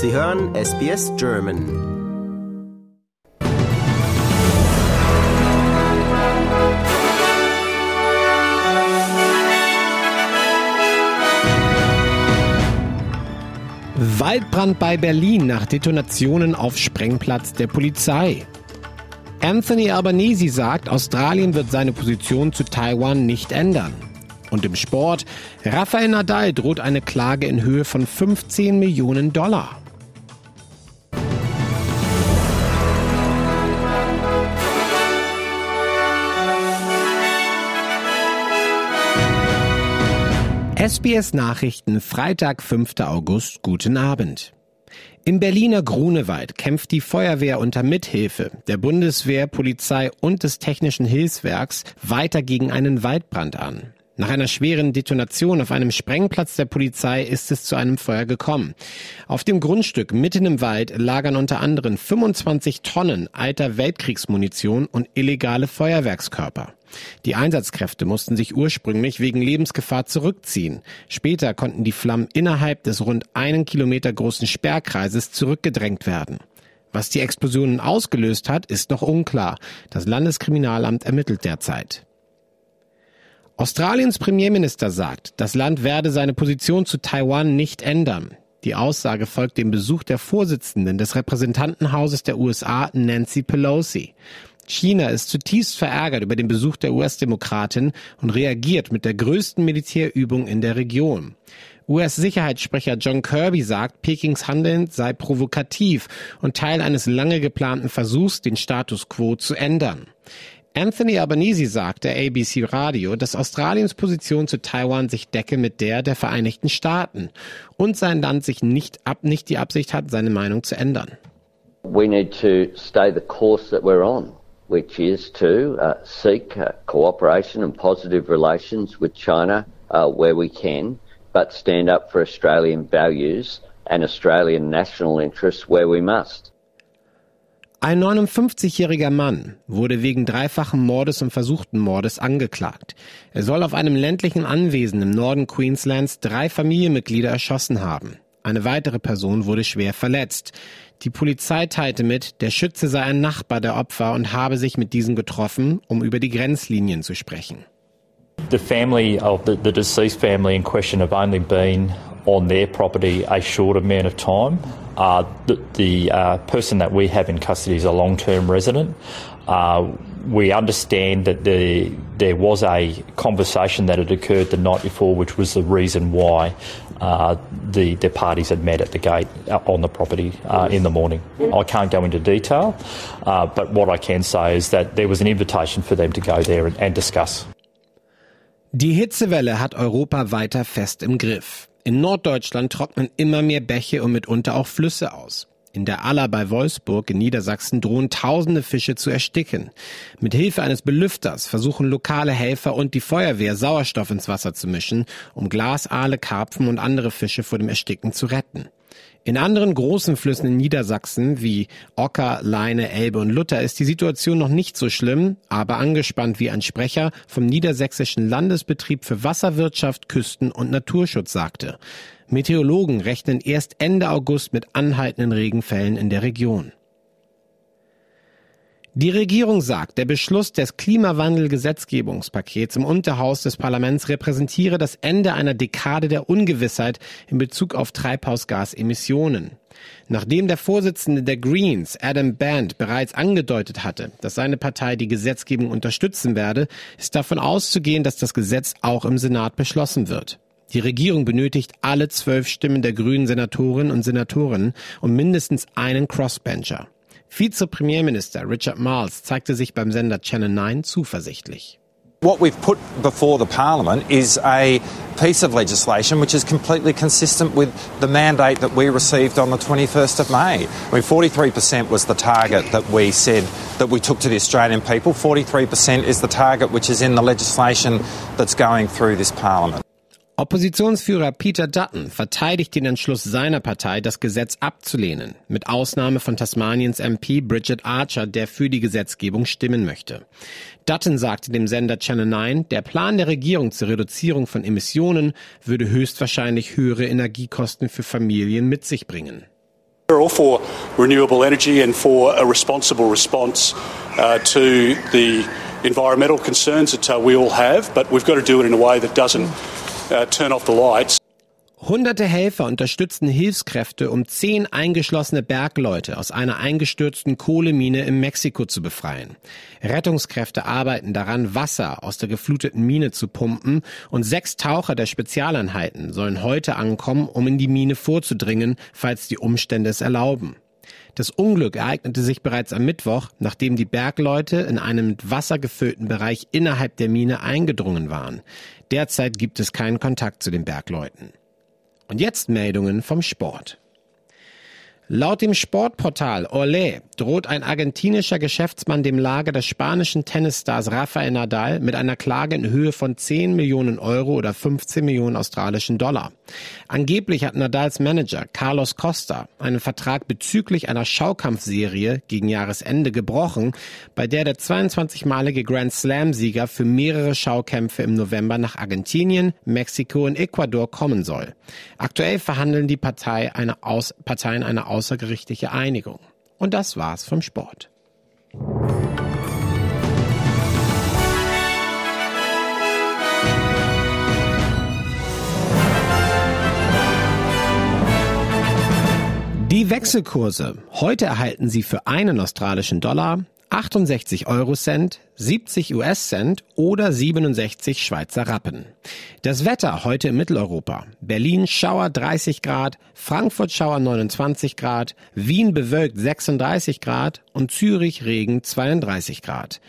Sie hören SBS German. Waldbrand bei Berlin nach Detonationen auf Sprengplatz der Polizei. Anthony Albanese sagt, Australien wird seine Position zu Taiwan nicht ändern. Und im Sport, Rafael Nadal droht eine Klage in Höhe von $15 Millionen. SBS Nachrichten, Freitag, 5. August, guten Abend. Im Berliner Grunewald kämpft die Feuerwehr unter Mithilfe der Bundeswehr, Polizei und des Technischen Hilfswerks weiter gegen einen Waldbrand an. Nach einer schweren Detonation auf einem Sprengplatz der Polizei ist es zu einem Feuer gekommen. Auf dem Grundstück mitten im Wald lagern unter anderem 25 Tonnen alter Weltkriegsmunition und illegale Feuerwerkskörper. Die Einsatzkräfte mussten sich ursprünglich wegen Lebensgefahr zurückziehen. Später konnten die Flammen innerhalb des rund 1 Kilometer großen Sperrkreises zurückgedrängt werden. Was die Explosionen ausgelöst hat, ist noch unklar. Das Landeskriminalamt ermittelt derzeit. Australiens Premierminister sagt, das Land werde seine Position zu Taiwan nicht ändern. Die Aussage folgt dem Besuch der Vorsitzenden des Repräsentantenhauses der USA, Nancy Pelosi. China ist zutiefst verärgert über den Besuch der US-Demokratin und reagiert mit der größten Militärübung in der Region. US-Sicherheitssprecher John Kirby sagt, Pekings Handeln sei provokativ und Teil eines lange geplanten Versuchs, den Status quo zu ändern. Anthony Albanese sagte ABC Radio, dass Australiens Position zu Taiwan sich decke mit der Vereinigten Staaten und sein Land sich nicht die Absicht hat, seine Meinung zu ändern. We need to stay the course that we're on, which is to seek cooperation and positive relations with China where we can, but stand up for Australian values and Australian national interests where we must. Ein 59-jähriger Mann wurde wegen 3-fachen Mordes und versuchten Mordes angeklagt. Er soll auf einem ländlichen Anwesen im Norden Queenslands 3 Familienmitglieder erschossen haben. Eine weitere Person wurde schwer verletzt. Die Polizei teilte mit, der Schütze sei ein Nachbar der Opfer und habe sich mit diesem getroffen, um über die Grenzlinien zu sprechen. The family of the deceased family in question have only been on their property a short amount of time. The person that we have in custody is a long-term resident. We understand that there was a conversation that had occurred the night before, which was the reason why the parties had met at the gate on the property in the morning. I can't go into detail, but what I can say is that there was an invitation for them to go there and discuss. Die Hitzewelle hat Europa weiter fest im Griff. In Norddeutschland trocknen immer mehr Bäche und mitunter auch Flüsse aus. In der Aller bei Wolfsburg in Niedersachsen drohen tausende Fische zu ersticken. Mit Hilfe eines Belüfters versuchen lokale Helfer und die Feuerwehr Sauerstoff ins Wasser zu mischen, um Glasaale, Karpfen und andere Fische vor dem Ersticken zu retten. In anderen großen Flüssen in Niedersachsen wie Ocker, Leine, Elbe und Lutter ist die Situation noch nicht so schlimm, aber angespannt, wie ein Sprecher vom Niedersächsischen Landesbetrieb für Wasserwirtschaft, Küsten- und Naturschutz sagte. Meteorologen rechnen erst Ende August mit anhaltenden Regenfällen in der Region. Die Regierung sagt, der Beschluss des Klimawandel-Gesetzgebungspakets im Unterhaus des Parlaments repräsentiere das Ende einer Dekade der Ungewissheit in Bezug auf Treibhausgasemissionen. Nachdem der Vorsitzende der Greens, Adam Band, bereits angedeutet hatte, dass seine Partei die Gesetzgebung unterstützen werde, ist davon auszugehen, dass das Gesetz auch im Senat beschlossen wird. Die Regierung benötigt alle 12 Stimmen der grünen Senatorinnen und Senatoren und mindestens einen Crossbencher. Vize-Premierminister Richard Marles zeigte sich beim Sender Channel 9 zuversichtlich. What we've put before the Parliament is a piece of legislation which is completely consistent with the mandate that we received on the 21st of May. I mean, 43% was the target that we said that we took to the Australian people. 43% is the target which is in the legislation that's going through this Parliament. Oppositionsführer Peter Dutton verteidigt den Entschluss seiner Partei, das Gesetz abzulehnen, mit Ausnahme von Tasmaniens MP Bridget Archer, der für die Gesetzgebung stimmen möchte. Dutton sagte dem Sender Channel 9, der Plan der Regierung zur Reduzierung von Emissionen würde höchstwahrscheinlich höhere Energiekosten für Familien mit sich bringen. We're all for renewable energy and for a responsible response to the environmental concerns that we all have, but we've got to do it in a way that doesn't turn off the lights. Hunderte Helfer unterstützten Hilfskräfte, um 10 eingeschlossene Bergleute aus einer eingestürzten Kohlemine in Mexiko zu befreien. Rettungskräfte arbeiten daran, Wasser aus der gefluteten Mine zu pumpen, und 6 Taucher der Spezialeinheiten sollen heute ankommen, um in die Mine vorzudringen, falls die Umstände es erlauben. Das Unglück ereignete sich bereits am Mittwoch, nachdem die Bergleute in einem mit Wasser gefüllten Bereich innerhalb der Mine eingedrungen waren. Derzeit gibt es keinen Kontakt zu den Bergleuten. Und jetzt Meldungen vom Sport. Laut dem Sportportal Orlais droht ein argentinischer Geschäftsmann dem Lager des spanischen Tennisstars Rafael Nadal mit einer Klage in Höhe von 10 Millionen Euro oder 15 Millionen australischen Dollar. Angeblich hat Nadals Manager Carlos Costa einen Vertrag bezüglich einer Schaukampfserie gegen Jahresende gebrochen, bei der der 22-malige Grand Slam-Sieger für mehrere Schaukämpfe im November nach Argentinien, Mexiko und Ecuador kommen soll. Aktuell verhandeln die Parteien eine außergerichtliche Einigung. Und das war's vom Sport. Die Wechselkurse. Heute erhalten Sie für einen australischen Dollar 68 Euro-Cent, 70 US-Cent oder 67 Schweizer Rappen. Das Wetter heute in Mitteleuropa. Berlin Schauer 30 Grad, Frankfurt Schauer 29 Grad, Wien bewölkt 36 Grad und Zürich Regen 32 Grad.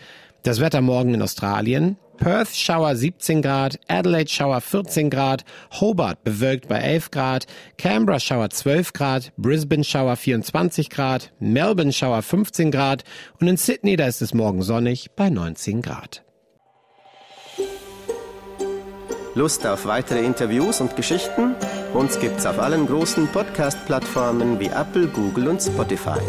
Das Wetter morgen in Australien. Perth Schauer 17 Grad, Adelaide Schauer 14 Grad, Hobart bewölkt bei 11 Grad, Canberra Schauer 12 Grad, Brisbane Schauer 24 Grad, Melbourne Schauer 15 Grad und in Sydney, da ist es morgen sonnig bei 19 Grad. Lust auf weitere Interviews und Geschichten? Uns gibt's auf allen großen Podcast-Plattformen wie Apple, Google und Spotify.